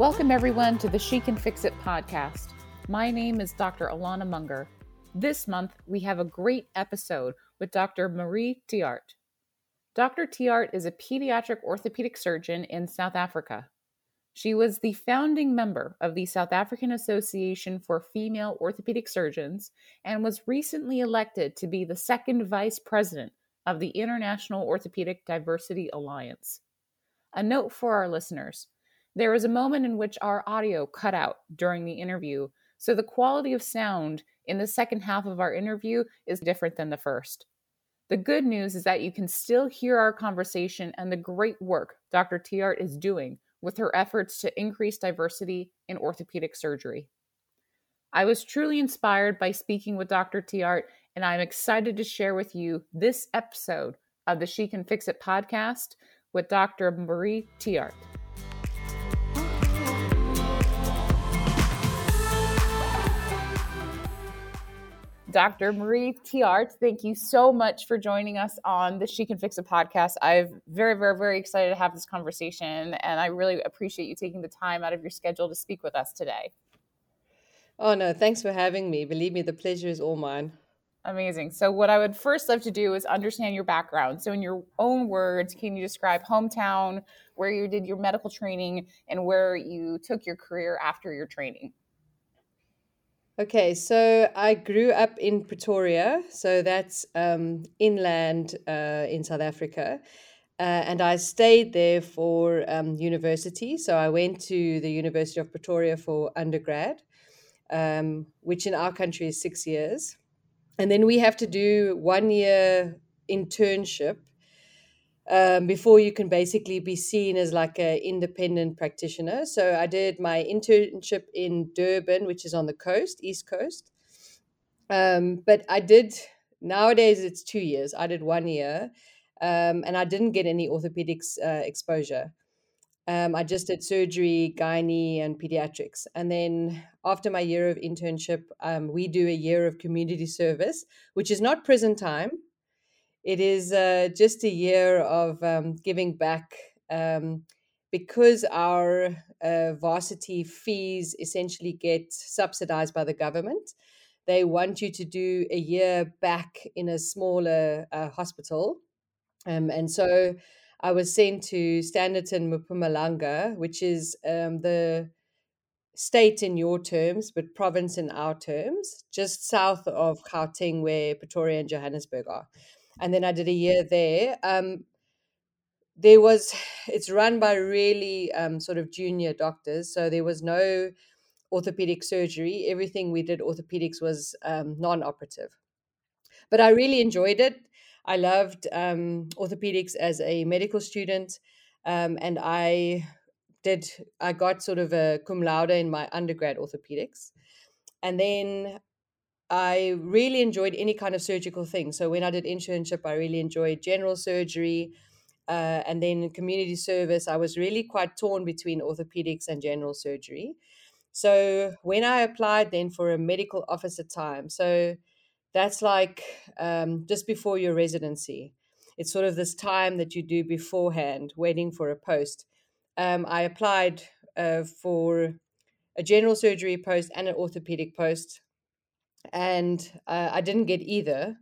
Welcome everyone to the She Can Fix It podcast. My name is Dr. Alana Munger. This month, we have a great episode with Dr. Marié Thiart. Dr. Thiart is a pediatric orthopedic surgeon in South Africa. She was the founding member of the South African Association for Female Orthopedic Surgeons and was recently elected to be the second vice president of the International Orthopedic Diversity Alliance. A note for our listeners. There is a moment in which our audio cut out during the interview, so the quality of sound in the second half of our interview is different than the first. The good news is that you can still hear our conversation and the great work Dr. Thiart is doing with her efforts to increase diversity in orthopedic surgery. I was truly inspired by speaking with Dr. Thiart, and I'm excited to share with you this episode of the She Can Fix It podcast with Dr. Marié Thiart. Dr. Marié Thiart, thank you so much for joining us on the She Can Fix It podcast. I'm very, very, very excited to have this conversation, and I really appreciate you taking the time out of your schedule to speak with us today. Oh, no, thanks for having me. Believe me, the pleasure is all mine. Amazing. So what I would first love to do is understand your background. So in your own words, can you describe hometown, where you did your medical training, and where you took your career after your training? Okay, so I grew up in Pretoria, so that's inland in South Africa, and I stayed there for university. So I went to the University of Pretoria for undergrad, which in our country is 6 years. And then we have to do 1 year internship before you can basically be seen as like an independent practitioner. So I did my internship in Durban, which is on the coast, East Coast. But I did, nowadays it's 2 years. I did 1 year and I didn't get any orthopedics exposure. I just did surgery, gynae and pediatrics. And then after my year of internship, we do a year of community service, which is not prison time. It is just a year of giving back because our varsity fees essentially get subsidized by the government. They want you to do a year back in a smaller hospital. And so I was sent to Standerton Mpumalanga, which is the state in your terms, but province in our terms, just south of Gauteng, where Pretoria and Johannesburg are. And then I did a year there. It's run by really sort of junior doctors. So there was no orthopedic surgery. Everything we did orthopedics was non-operative. But I really enjoyed it. I loved orthopedics as a medical student. And I got sort of a cum laude in my undergrad orthopedics. And then I really enjoyed any kind of surgical thing. So when I did internship, I really enjoyed general surgery. And then community service, I was really quite torn between orthopedics and general surgery. So when I applied then for a medical officer time, so that's like just before your residency. It's sort of this time that you do beforehand, waiting for a post. I applied for a general surgery post and an orthopedic post. And I didn't get either.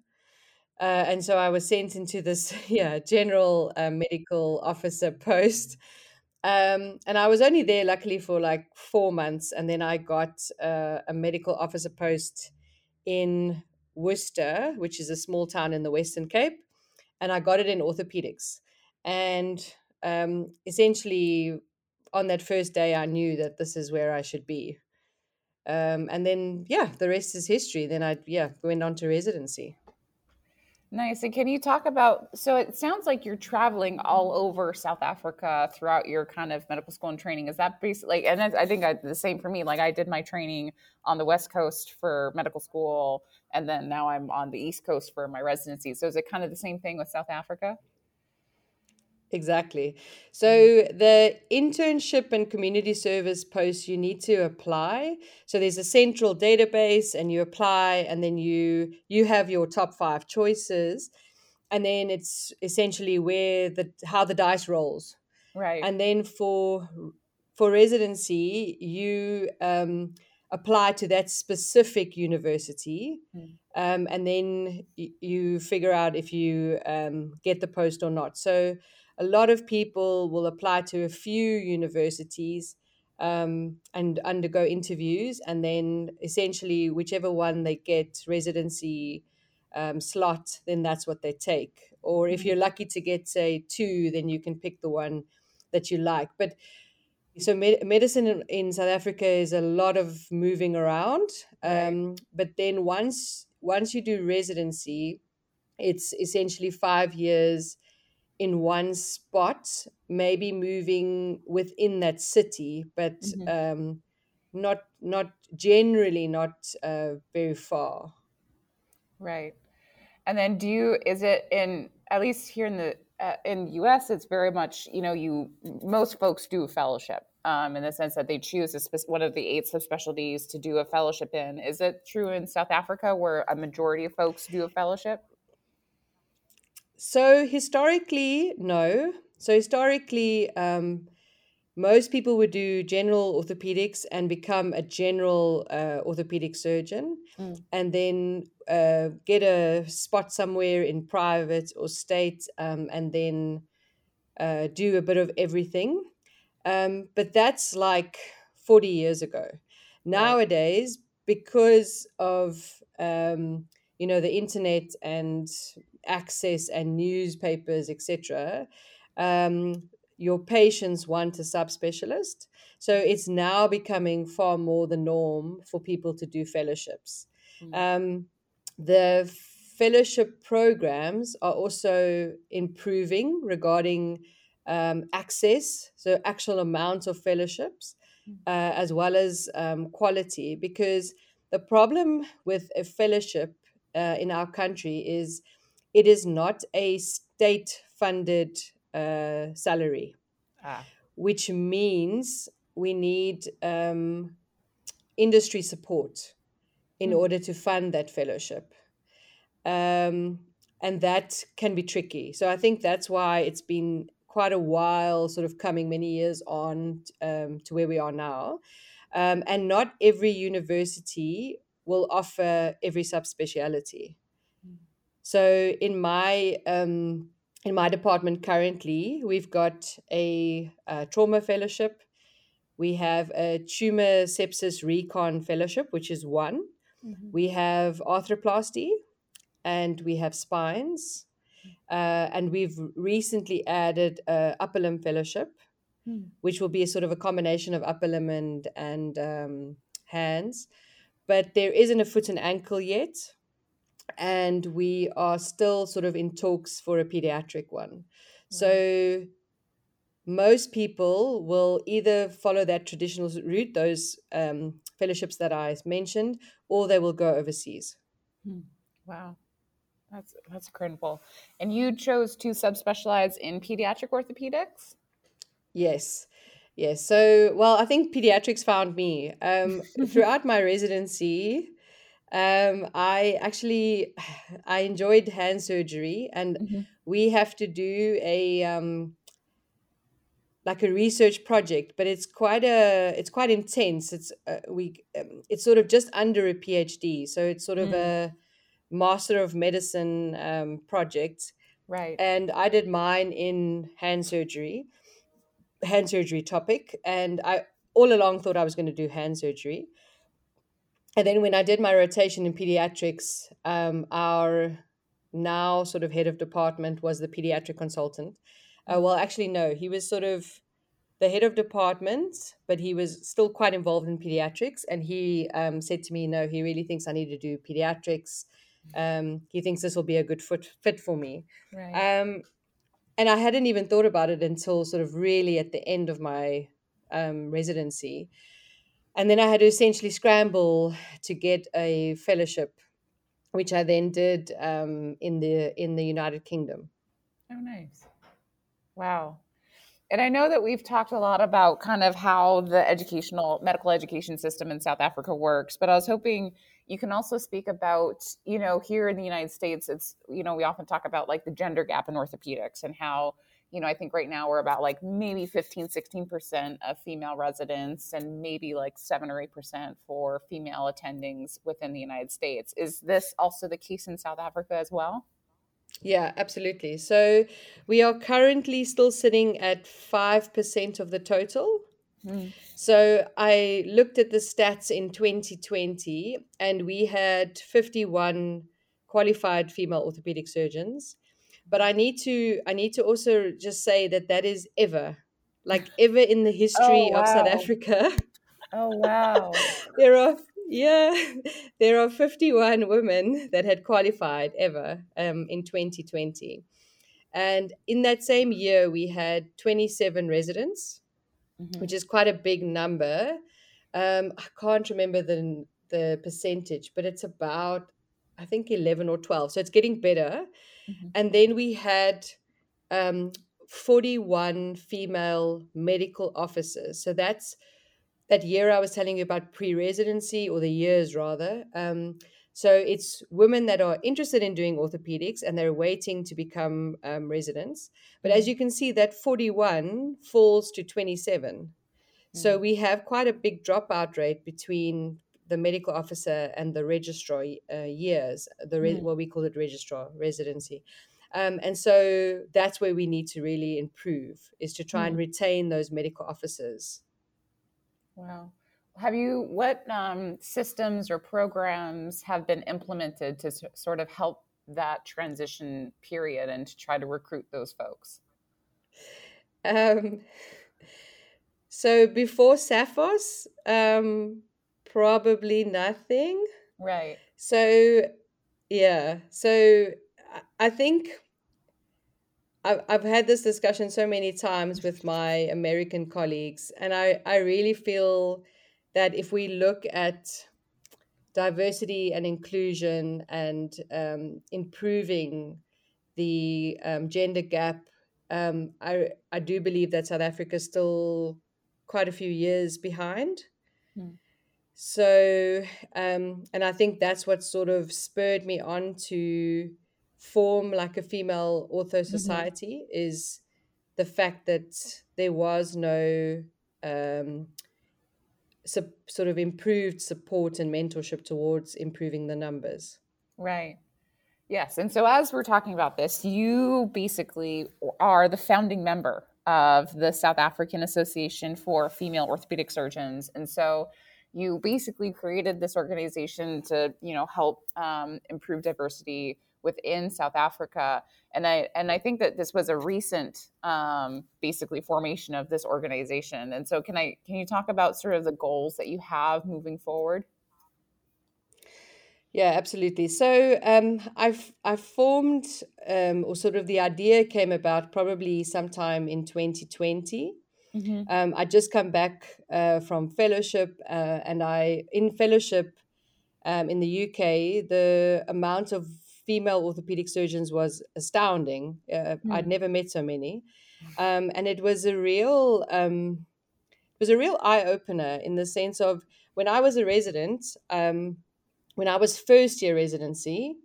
And so I was sent into this general medical officer post. And I was only there, luckily, for like 4 months. And then I got a medical officer post in Worcester, which is a small town in the Western Cape. And I got it in orthopedics. And essentially, on that first day, I knew that this is where I should be. And then, the rest is history. Then I, went on to residency. Nice. And can you talk about, so it sounds like you're traveling all over South Africa throughout your kind of medical school and training. Is that basically, and I think the same for me, like I did my training on the West Coast for medical school, and then now I'm on the East Coast for my residency. So is it kind of the same thing with South Africa? Exactly. So the internship and community service posts, you need to apply. So there's a central database and you apply, and then you have your top 5 choices. And then it's essentially how the dice rolls. Right. And then for for residency, you apply to that specific university, and then you figure out if you get the post or not. So a lot of people will apply to a few universities and undergo interviews, and then essentially whichever one they get residency slot, then that's what they take. Or if you're lucky to get, say, two, then you can pick the one that you like. But so medicine in South Africa is a lot of moving around. But then once you do residency, it's essentially 5 years in one spot, maybe moving within that city, but not generally very far. Right. And then at least here in the US, it's very much, most folks do a fellowship in the sense that they choose one of the 8 subspecialties to do a fellowship in. Is it true in South Africa where a majority of folks do a fellowship? So historically, no. So historically, most people would do general orthopedics and become a general orthopedic surgeon and then get a spot somewhere in private or state and then do a bit of everything. But that's like 40 years ago. Nowadays, because of, the internet and access and newspapers, etc., your patients want a subspecialist. So it's now becoming far more the norm for people to do fellowships. The fellowship programs are also improving regarding access, so actual amount of fellowships, as well as quality, because the problem with a fellowship in our country is it is not a state-funded salary, which means we need industry support in order to fund that fellowship. And that can be tricky. So I think that's why it's been quite a while sort of coming many years on to where we are now. And not every university will offer every subspeciality. So in my department currently, we've got a trauma fellowship. We have a tumor sepsis recon fellowship, which is one. We have arthroplasty and we have spines. And we've recently added an upper limb fellowship, which will be a sort of a combination of upper limb and hands. But there isn't a foot and ankle yet. And we are still sort of in talks for a pediatric one. So most people will either follow that traditional route, those fellowships that I mentioned, or they will go overseas. Wow. That's incredible. And you chose to subspecialize in pediatric orthopedics? Yes. So, I think pediatrics found me. Throughout my residency, I enjoyed hand surgery, and we have to do a research project, but it's quite intense. It's it's sort of just under a PhD, so it's sort of a Master of Medicine project, right? And I did mine in hand surgery topic, and I all along thought I was going to do hand surgery. And then when I did my rotation in pediatrics, our now sort of head of department was the pediatric consultant. He was sort of the head of department, but he was still quite involved in pediatrics. And he said to me, no, he really thinks I need to do pediatrics. He thinks this will be a good fit for me. Right. And I hadn't even thought about it until sort of really at the end of my residency. And then I had to essentially scramble to get a fellowship, which I then did in the United Kingdom. Oh, nice. Wow. And I know that we've talked a lot about kind of how the medical education system in South Africa works, but I was hoping you can also speak about, here in the United States, it's, we often talk about like the gender gap in orthopedics and how you know, I think right now we're about like maybe 15, 16% of female residents and maybe like 7 or 8% for female attendings within the United States. Is this also the case in South Africa as well? Yeah, absolutely. So we are currently still sitting at 5% of the total. Mm. So I looked at the stats in 2020 and we had 51 qualified female orthopedic surgeons. But I need to also just say that is ever in the history of South Africa. Oh, wow. There are 51 women that had qualified ever in 2020. And in that same year, we had 27 residents, mm-hmm. which is quite a big number. I can't remember the percentage, but it's about, I think, 11 or 12. So it's getting better. Mm-hmm. And then we had 41 female medical officers. So that's that year I was telling you about pre-residency, or the years rather. So it's women that are interested in doing orthopedics and they're waiting to become residents. But as you can see, that 41 falls to 27. Mm-hmm. So we have quite a big dropout rate between the medical officer and the registrar years, what we call it registrar residency. And so that's where we need to really improve, is to try and retain those medical officers. Wow. What systems or programs have been implemented to sort of help that transition period and to try to recruit those folks? So before SAFFOS, probably nothing. Right. So, yeah. So I think I've had this discussion so many times with my American colleagues, and I really feel that if we look at diversity and inclusion and improving the gender gap, I do believe that South Africa is still quite a few years behind. Mm. So, and I think that's what sort of spurred me on to form like a female ortho society, mm-hmm. is the fact that there was no sort of improved support and mentorship towards improving the numbers. Right. Yes. And so as we're talking about this, you basically are the founding member of the South African Association for Female Orthopedic Surgeons. And so you basically created this organization to, you know, help improve diversity within South Africa. And I think that this was a recent basically formation of this organization. And so can you talk about sort of the goals that you have moving forward? Yeah, absolutely. So I formed, or sort of the idea came about probably sometime in 2020. Mm-hmm. I just come back from fellowship, and in fellowship in the UK, the amount of female orthopedic surgeons was astounding. I'd never met so many, and it was a real eye opener in the sense of when I was a resident, when I was first year residency,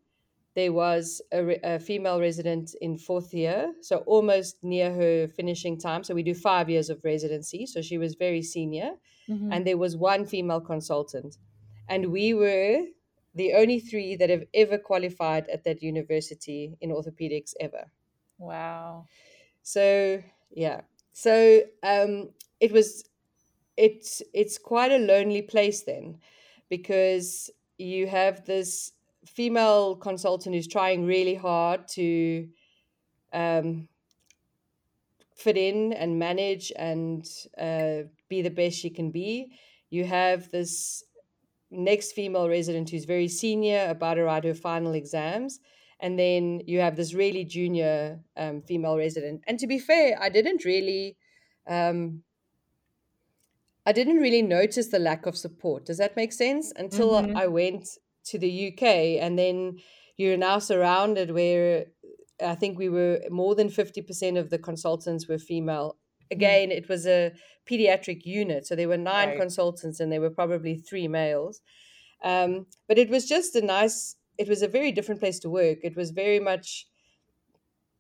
there was a female resident in fourth year, so almost near her finishing time. So we do 5 years of residency. So she was very senior. Mm-hmm. And there was one female consultant. And we were the only three that have ever qualified at that university in orthopedics ever. Wow. So, yeah. So it's quite a lonely place then, because you have this female consultant who's trying really hard to fit in and manage and be the best she can be. You have this next female resident who's very senior, about to write her final exams. And then you have this really junior female resident. And to be fair, I didn't really notice the lack of support. Does that make sense? Until mm-hmm. I went to the UK, and then you're now surrounded where I think we were more than 50% of the consultants were female. Again, it was a pediatric unit. So there were 9 right. consultants and there were probably 3 males. But it was a very different place to work. It was very much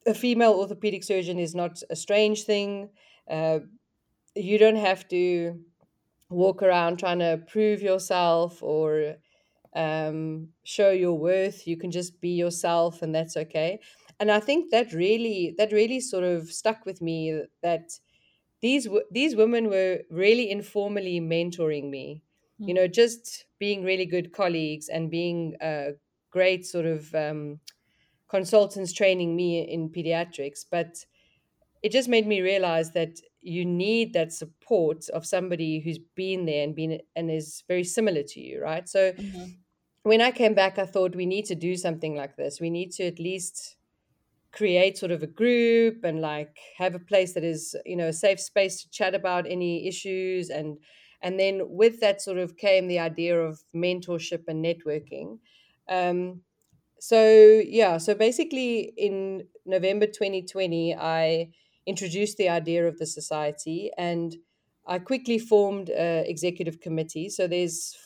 a female orthopedic surgeon is not a strange thing. You don't have to walk around trying to prove yourself or show your worth. You can just be yourself, and that's okay. And I think that really sort of stuck with me, that these women were really informally mentoring me, you know, just being really good colleagues and being great sort of consultants training me in pediatrics. But it just made me realize that you need that support of somebody who's been there and is very similar to you, right? So when I came back, I thought we need to do something like this. We need to at least create sort of a group and like have a place that is, you know, a safe space to chat about any issues. And then with that sort of came the idea of mentorship and networking. So basically in November 2020, I introduced the idea of the society, and I quickly formed an executive committee. So there's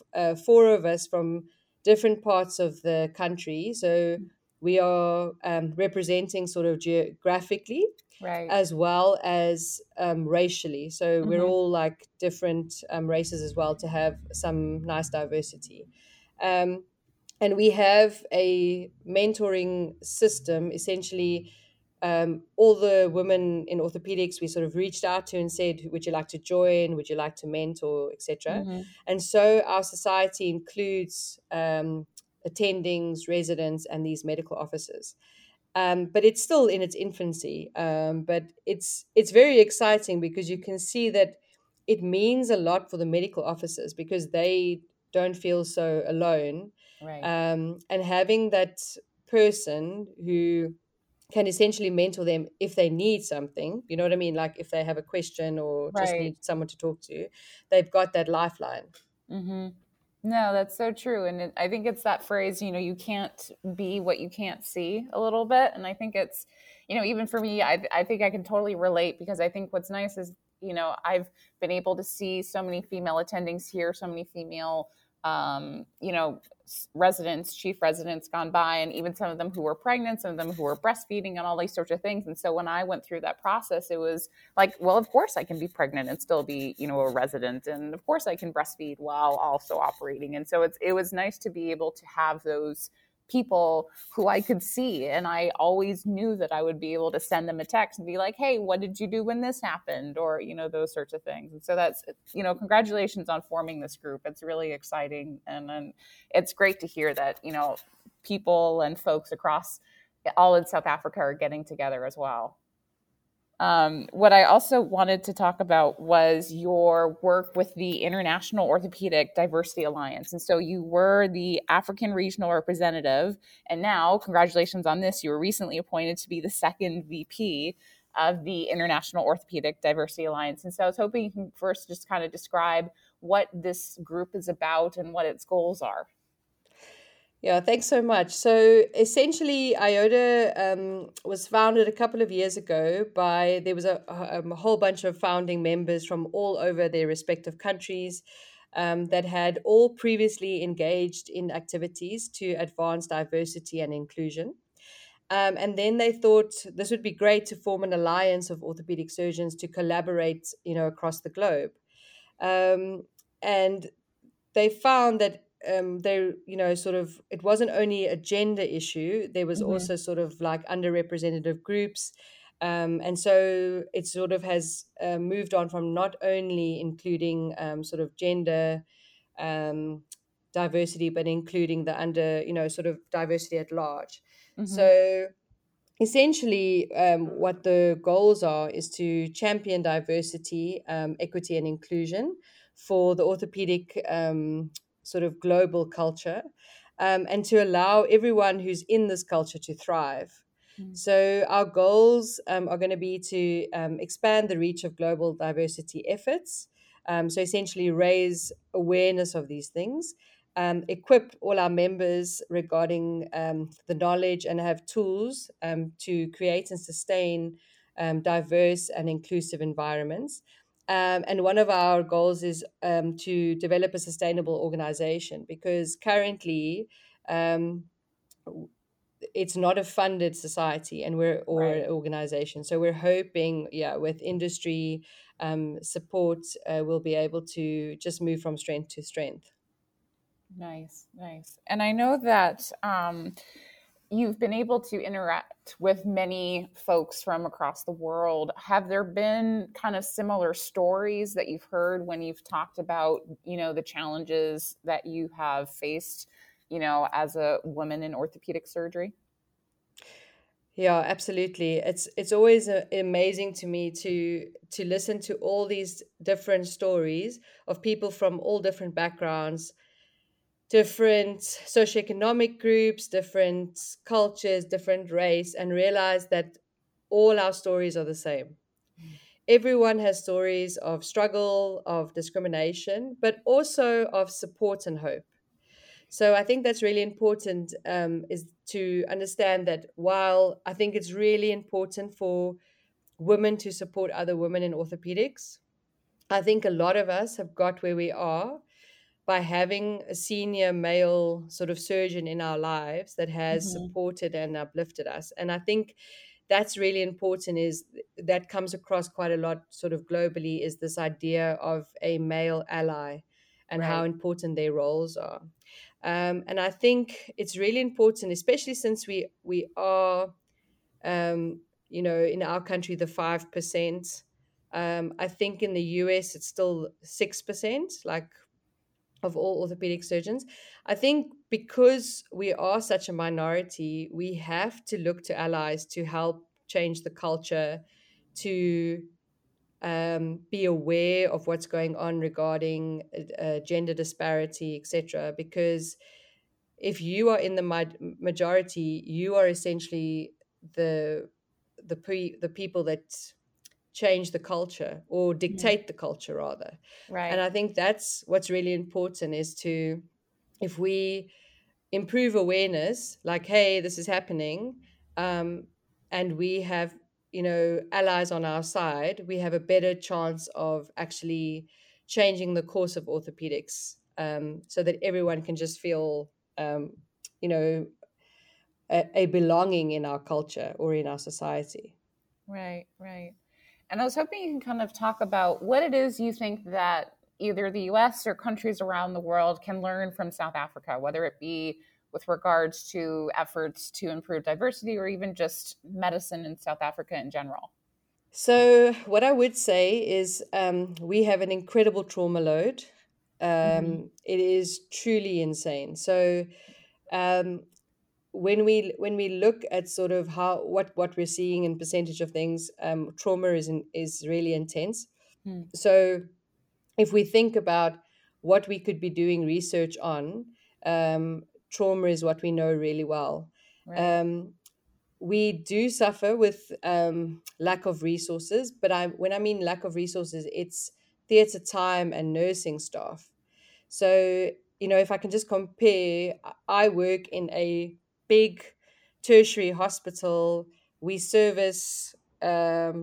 four of us from different parts of the country. So we are representing sort of geographically, right, as well as racially. So we're all like different races as well, to have some nice diversity. And we have a mentoring system. Essentially, all the women in orthopedics we sort of reached out to and said, would you like to join? Would you like to mentor, etc.? And so our society includes attendings, residents, and these medical officers. But it's still in its infancy. But it's very exciting, because you can see that it means a lot for the medical officers, because they don't feel so alone. Right. And having that person who can essentially mentor them if they need something, you know what I mean? Like if they have a question or just need someone to talk to, they've got that lifeline. No, that's so true. And I think it's that phrase, you know, you can't be what you can't see, a little bit. And I think it's, you know, even for me, I think I can totally relate, because I think what's nice is, you know, I've been able to see so many female attendings here, so many female, you know, residents, chief residents gone by, and even some of them who were pregnant, some of them who were breastfeeding, and all these sorts of things. And so when I went through that process, it was like, well, of course I can be pregnant and still be, you know, a resident. And of course I can breastfeed while also operating. And so it was nice to be able to have those people who I could see. And I always knew that I would be able to send them a text and be like, hey, what did you do when this happened? Or, you know, those sorts of things. And so that's, you know, congratulations on forming this group. It's really exciting. And it's great to hear that, you know, people and folks across all in South Africa are getting together as well. What I also wanted to talk about was your work with the International Orthopedic Diversity Alliance. And so you were the African regional representative, and now, congratulations on this, you were recently appointed to be the second VP of the International Orthopedic Diversity Alliance. And so I was hoping you can first just kind of describe what this group is about and what its goals are. Yeah, thanks so much. So essentially, IODA was founded a couple of years ago by, there was a whole bunch of founding members from all over their respective countries that had all previously engaged in activities to advance diversity and inclusion. And then they thought this would be great to form an alliance of orthopedic surgeons to collaborate, you know, across the globe. And they found that they, you know, sort of, it wasn't only a gender issue, there was also sort of like underrepresented groups. And so it sort of has moved on from not only including sort of gender diversity, but including the diversity at large. So essentially what the goals are is to champion diversity, equity and inclusion for the orthopedic sort of global culture, and to allow everyone who's in this culture to thrive. So our goals are going to be to expand the reach of global diversity efforts, so essentially raise awareness of these things, equip all our members regarding the knowledge, and have tools to create and sustain diverse and inclusive environments. And one of our goals is to develop a sustainable organization, because currently it's not a funded society and we're or right. an organization. So we're hoping, with industry support, we'll be able to just move from strength to strength. Nice. And I know that you've been able to interact with many folks from across the world. Have there been kind of similar stories that you've heard when you've talked about, the challenges that you have faced, as a woman in orthopedic surgery? Yeah, absolutely. It's always amazing to me to listen to all these different stories of people from all different backgrounds, different socioeconomic groups, different cultures, different race, and realize that all our stories are the same. Everyone has stories of struggle, of discrimination, but also of support and hope. So I think that's really important, is to understand that while I think it's really important for women to support other women in orthopedics, I think a lot of us have got where we are by having a senior male sort of surgeon in our lives that has mm-hmm. supported and uplifted us. And I think that's really important, is that comes across quite a lot sort of globally, is this idea of a male ally and right. how important their roles are. And I think it's really important, especially since we are, in our country, the 5%. I think in the US, it's still 6%, like of all orthopedic surgeons. I think because we are such a minority, we have to look to allies to help change the culture, to be aware of what's going on regarding gender disparity, etc. Because if you are in the majority, you are essentially the people that change the culture or dictate the culture rather. Right. And I think that's what's really important, is to, if we improve awareness, like, hey, this is happening, and we have allies on our side, we have a better chance of actually changing the course of orthopedics, so that everyone can just feel, a belonging in our culture or in our society. Right. And I was hoping you can kind of talk about what it is you think that either the U.S. or countries around the world can learn from South Africa, whether it be with regards to efforts to improve diversity or even just medicine in South Africa in general? So what I would say is we have an incredible trauma load. It is truly insane. So when we look at sort of how what we're seeing in percentage of things, trauma is really intense. So if we think about what we could be doing research on, trauma is what we know really well. Right. We do suffer with lack of resources, but when I mean lack of resources, it's theatre time and nursing staff. So, if I can just compare, I work in a big tertiary hospital. We service, a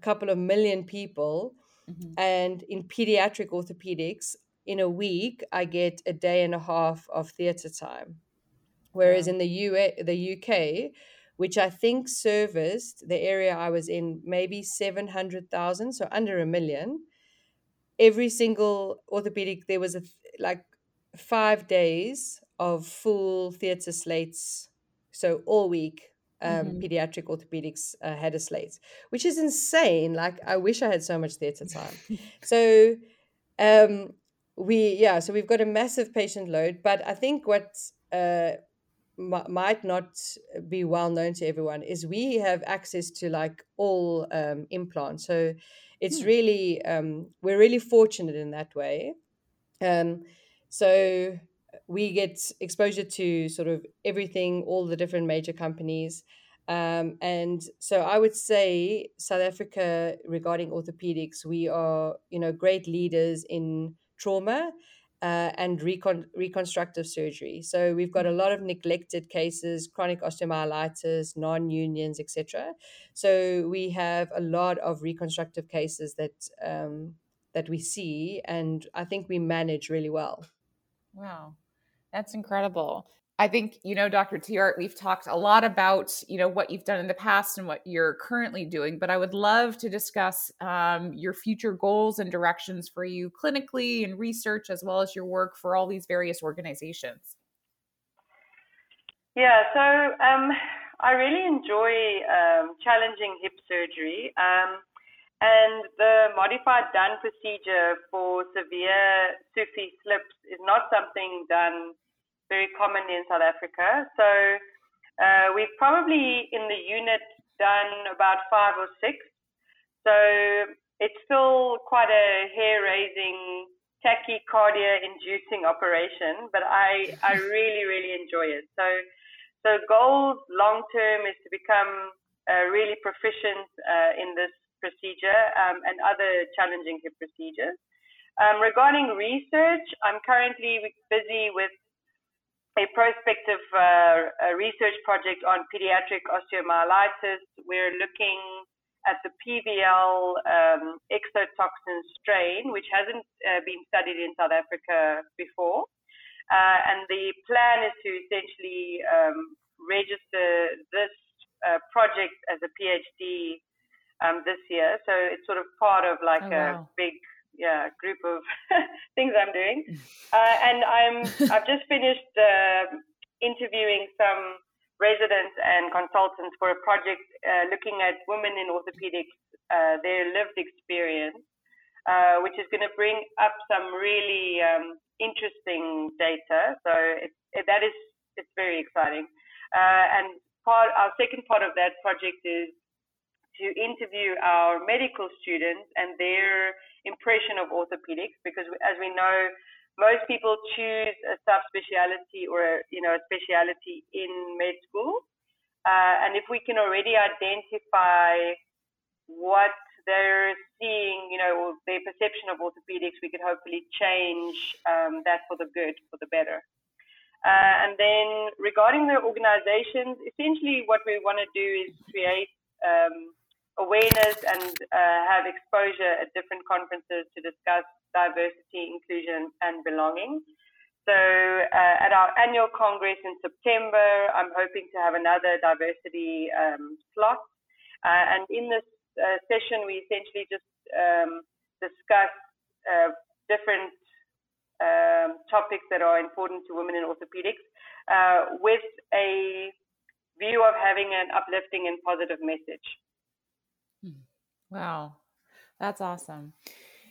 couple of million people. Mm-hmm. And in pediatric orthopedics, in a week, I get a day and a half of theatre time. Whereas in the UK, which I think serviced the area I was in, maybe 700,000, so under a million, every single orthopedic, there was 5 days of full theatre slates. So all week, pediatric orthopedics had a slate, which is insane. I wish I had so much theatre time. So... So we've got a massive patient load, but I think what might not be well known to everyone is we have access to all implants. So it's really, we're really fortunate in that way. So we get exposure to sort of everything, all the different major companies. And so I would say South Africa, regarding orthopedics, we are, great leaders in trauma and reconstructive surgery. So we've got a lot of neglected cases, chronic osteomyelitis, non-unions, etc. So we have a lot of reconstructive cases that we see, and I think we manage really well. Wow, that's incredible. I think, you know, Dr. Thiart, we've talked a lot about, you know, what you've done in the past and what you're currently doing, but I would love to discuss your future goals and directions for you clinically and research, as well as your work for all these various organizations. Yeah, so I really enjoy challenging hip surgery and the modified DUN procedure for severe SUFI slips is not something done very commonly in South Africa. So we've probably in the unit done about 5 or 6. So it's still quite a hair-raising, tachycardia-inducing operation, but I really, really enjoy it. So goals long-term is to become really proficient in this procedure and other challenging hip procedures. Regarding research, I'm currently busy with a prospective research project on pediatric osteomyelitis. We're looking at the PVL exotoxin strain, which hasn't been studied in South Africa before. And the plan is to essentially register this project as a PhD this year. So it's sort of part of like a big group of things I'm doing. And I've just finished interviewing some residents and consultants for a project looking at women in orthopedics, their lived experience, which is going to bring up some really interesting data. So it's very exciting. And our second part of that project is to interview our medical students and their impression of orthopedics, because as we know, most people choose a subspecialty or a specialty in med school, and if we can already identify what they're seeing, or their perception of orthopedics, we can hopefully change that for the good, for the better. And then regarding the organizations, essentially what we want to do is create awareness and have exposure at different conferences to discuss diversity, inclusion, and belonging. So at our annual congress in September, I'm hoping to have another diversity slot. And in this session, we essentially just discuss different topics that are important to women in orthopedics with a view of having an uplifting and positive message. Wow. That's awesome.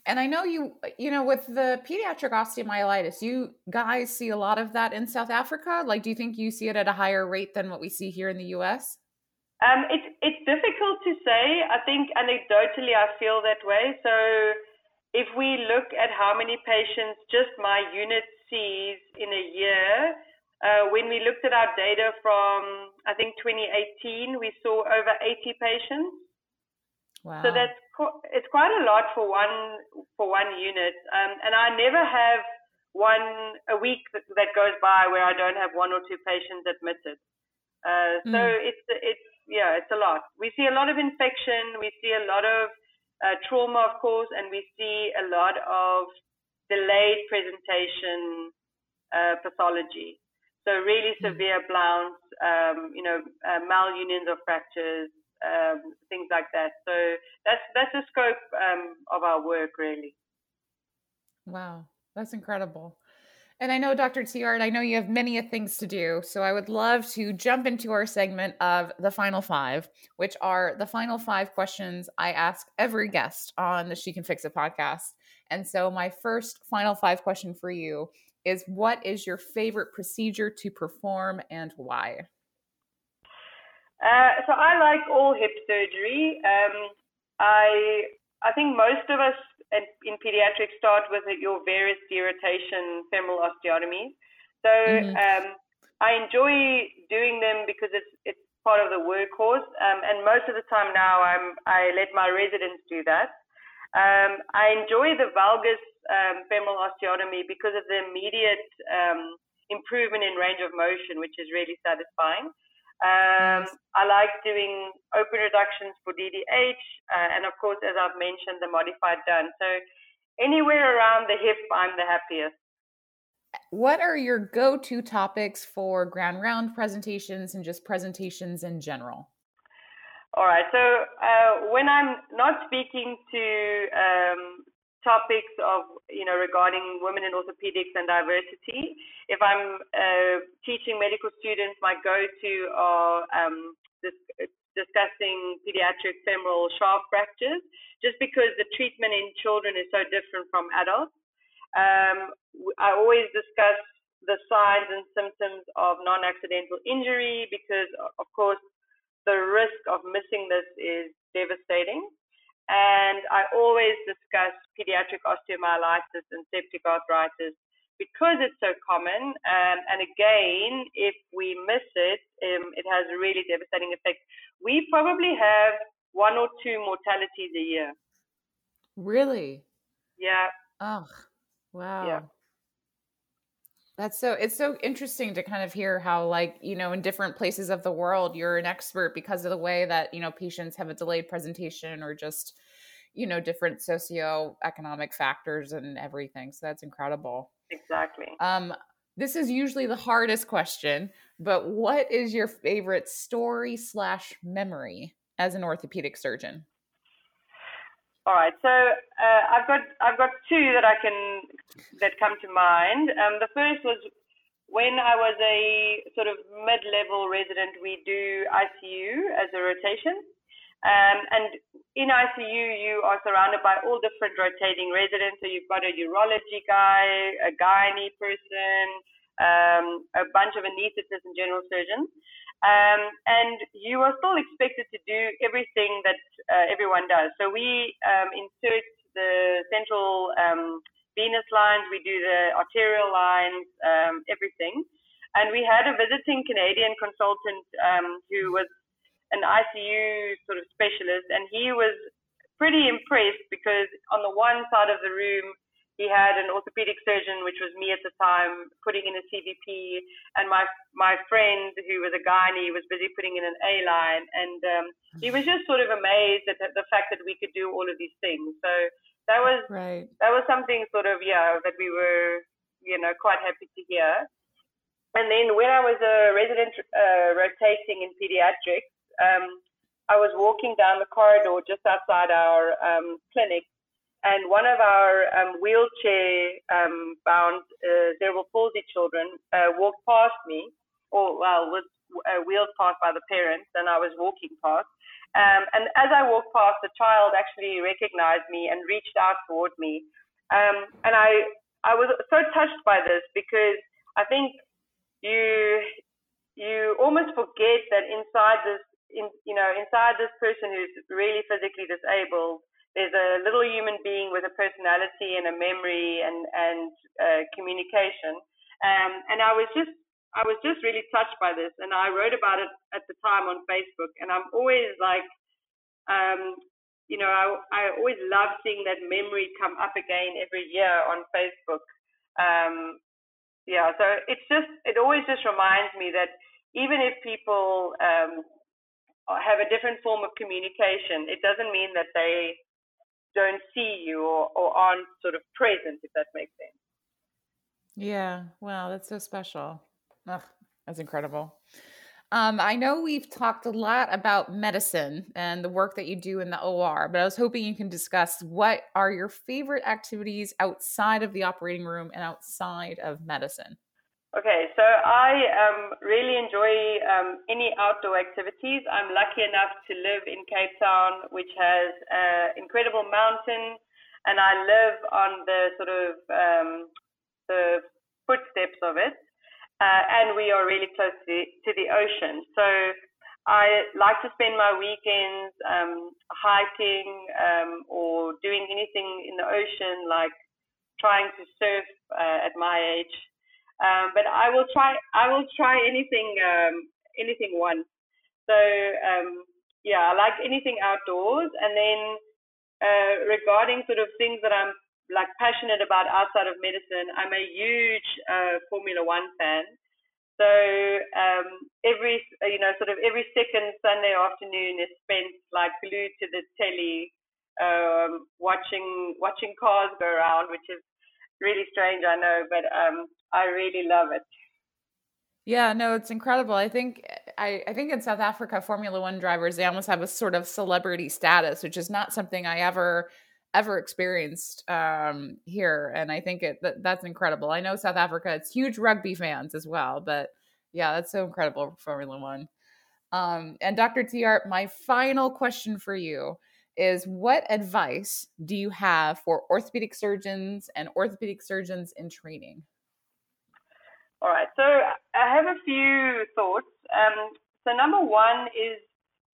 And I know you with the pediatric osteomyelitis, you guys see a lot of that in South Africa. Like, do you think you see it at a higher rate than what we see here in the US? It's difficult to say. I think anecdotally, I feel that way. So if we look at how many patients just my unit sees in a year, when we looked at our data from, I think 2018, we saw over 80 patients. Wow. So that's it's quite a lot for one unit, and I never have a week that goes by where I don't have 1 or 2 patients admitted. So it's a lot. We see a lot of infection, we see a lot of trauma, of course, and we see a lot of delayed presentation pathology. So really severe blounts, malunions of fractures. Things like that. So that's the scope of our work, really. Wow, that's incredible. And I know, Dr. Thiart, I know you have many things to do, so I would love to jump into our segment of the final 5, which are the final 5 questions I ask every guest on the She Can Fix It podcast. And so my first final 5 question for you is, what is your favorite procedure to perform and why? So I like all hip surgery. I think most of us in pediatrics start with your varus derotation femoral osteotomies. So I enjoy doing them because it's part of the workhorse. And most of the time now I let my residents do that. I enjoy the valgus femoral osteotomy because of the immediate improvement in range of motion, which is really satisfying. I like doing open reductions for DDH, and of course, as I've mentioned, the modified DUN. So anywhere around the hip, I'm the happiest. What are your go-to topics for ground round presentations and just presentations in general? All right. So when I'm not speaking to topics of, regarding women in orthopedics and diversity, if I'm teaching medical students, my go-to are discussing pediatric femoral shaft fractures, just because the treatment in children is so different from adults. I always discuss the signs and symptoms of non-accidental injury because, of course, the risk of missing this is devastating. And I always discuss pediatric osteomyelitis and septic arthritis because it's so common. And again, if we miss it, it has a really devastating effect. We probably have 1 or 2 mortalities a year. Really? Yeah. Oh, wow. Yeah. It's so interesting to kind of hear how, in different places of the world, you're an expert because of the way that, patients have a delayed presentation or just, different socioeconomic factors and everything. So that's incredible. Exactly. This is usually the hardest question, but what is your favorite story/memory as an orthopedic surgeon? All right, so I've got 2 that come to mind. The first was when I was a sort of mid-level resident. We do ICU as a rotation, and in ICU you are surrounded by all different rotating residents. So you've got a urology guy, a gynae person, a bunch of anesthetists and general surgeons, and you are still expected to do everything that everyone does. So we insert the central venous lines, we do the arterial lines, everything. And we had a visiting Canadian consultant who was an ICU sort of specialist, and he was pretty impressed because on the one side of the room, he had an orthopedic surgeon, which was me at the time, putting in a CVP, and my friend, who was a gynae, was busy putting in an A-line, and he was just sort of amazed at the fact that we could do all of these things. So that was right. That was something sort of, that we were, quite happy to hear. And then when I was a resident rotating in pediatrics, I was walking down the corridor just outside our clinic, and one of our wheelchair-bound cerebral palsy children walked past me, was wheeled past by the parents, and I was walking past. And as I walked past, the child actually recognized me and reached out toward me. And I was so touched by this because I think you almost forget that inside this person who's really physically disabled, there's a little human being with a personality and a memory and communication. And I was just really touched by this. And I wrote about it at the time on Facebook. And I'm always like, I always love seeing that memory come up again every year on Facebook. So it always just reminds me that even if people have a different form of communication, it doesn't mean that they don't see you or aren't sort of present, if that makes sense. Yeah. Wow. That's so special. Ugh, that's incredible. I know we've talked a lot about medicine and the work that you do in the OR, but I was hoping you can discuss what are your favorite activities outside of the operating room and outside of medicine? Okay, so I really enjoy any outdoor activities. I'm lucky enough to live in Cape Town, which has incredible mountains, and I live on the sort of the footsteps of it, and we are really close to the ocean. So I like to spend my weekends hiking or doing anything in the ocean, like trying to surf at my age. But I will try anything once. So, I like anything outdoors. And then regarding sort of things that I'm like passionate about outside of medicine, I'm a huge Formula One fan. So every second Sunday afternoon is spent like glued to the telly, watching cars go around, which is really strange, I know, but I really love it. Yeah, no, it's incredible. I think in South Africa, Formula One drivers, they almost have a sort of celebrity status, which is not something I ever experienced here. And I think that's incredible. I know South Africa, it's huge rugby fans as well, but yeah, that's so incredible, Formula One. And Dr. Thiart, my final question for you is, what advice do you have for orthopedic surgeons and orthopedic surgeons in training? All right, so I have a few thoughts. So number one is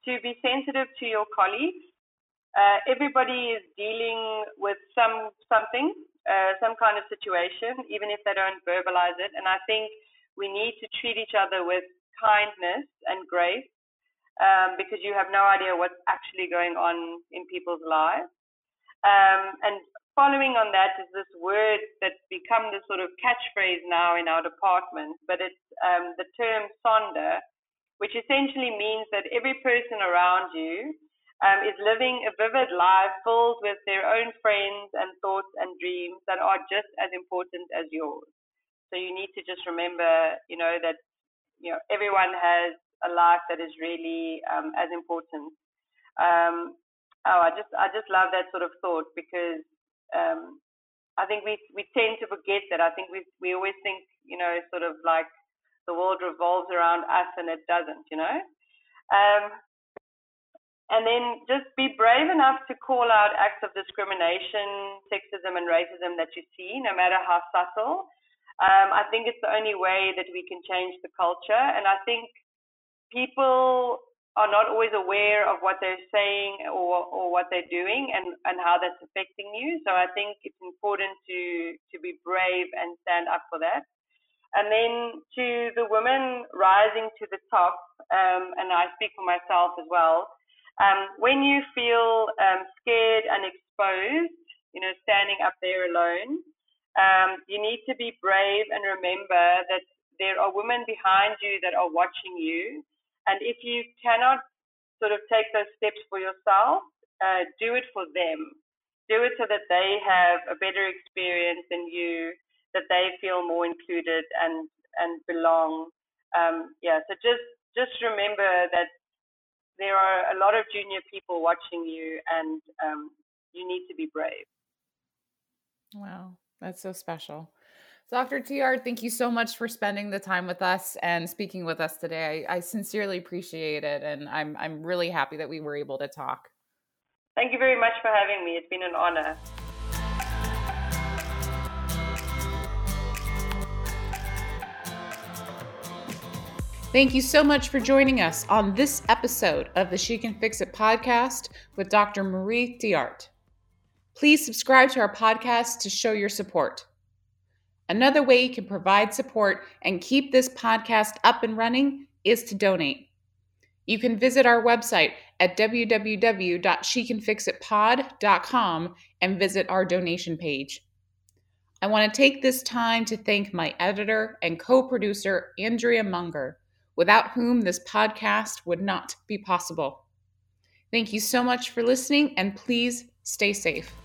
to be sensitive to your colleagues. Everybody is dealing with some kind of situation, even if they don't verbalize it. And I think we need to treat each other with kindness and grace, because you have no idea what's actually going on in people's lives. And following on that is this word that's become the sort of catchphrase now in our department, but it's the term sonder, which essentially means that every person around you is living a vivid life filled with their own friends and thoughts and dreams that are just as important as yours. So you need to just remember, that everyone has a life that is really as important. I just love that sort of thought, because I think we tend to forget that. I think we always think, sort of like the world revolves around us, and it doesn't, and then just be brave enough to call out acts of discrimination, sexism and racism that you see, no matter how subtle. I think it's the only way that we can change the culture. And I think people are not always aware of what they're saying or what they're doing and how that's affecting you. So I think it's important to be brave and stand up for that. And then to the women rising to the top, and I speak for myself as well, when you feel scared and exposed, standing up there alone, you need to be brave and remember that there are women behind you that are watching you. And if you cannot sort of take those steps for yourself, do it for them. Do it so that they have a better experience than you, that they feel more included and belong. So just remember that there are a lot of junior people watching you, and you need to be brave. Wow, that's so special. Dr. Thiart, thank you so much for spending the time with us and speaking with us today. I sincerely appreciate it, and I'm really happy that we were able to talk. Thank you very much for having me. It's been an honor. Thank you so much for joining us on this episode of the She Can Fix It podcast with Dr. Marié Thiart. Please subscribe to our podcast to show your support. Another way you can provide support and keep this podcast up and running is to donate. You can visit our website at www.shecanfixitpod.com and visit our donation page. I want to take this time to thank my editor and co-producer, Alana Munger, without whom this podcast would not be possible. Thank you so much for listening, and please stay safe.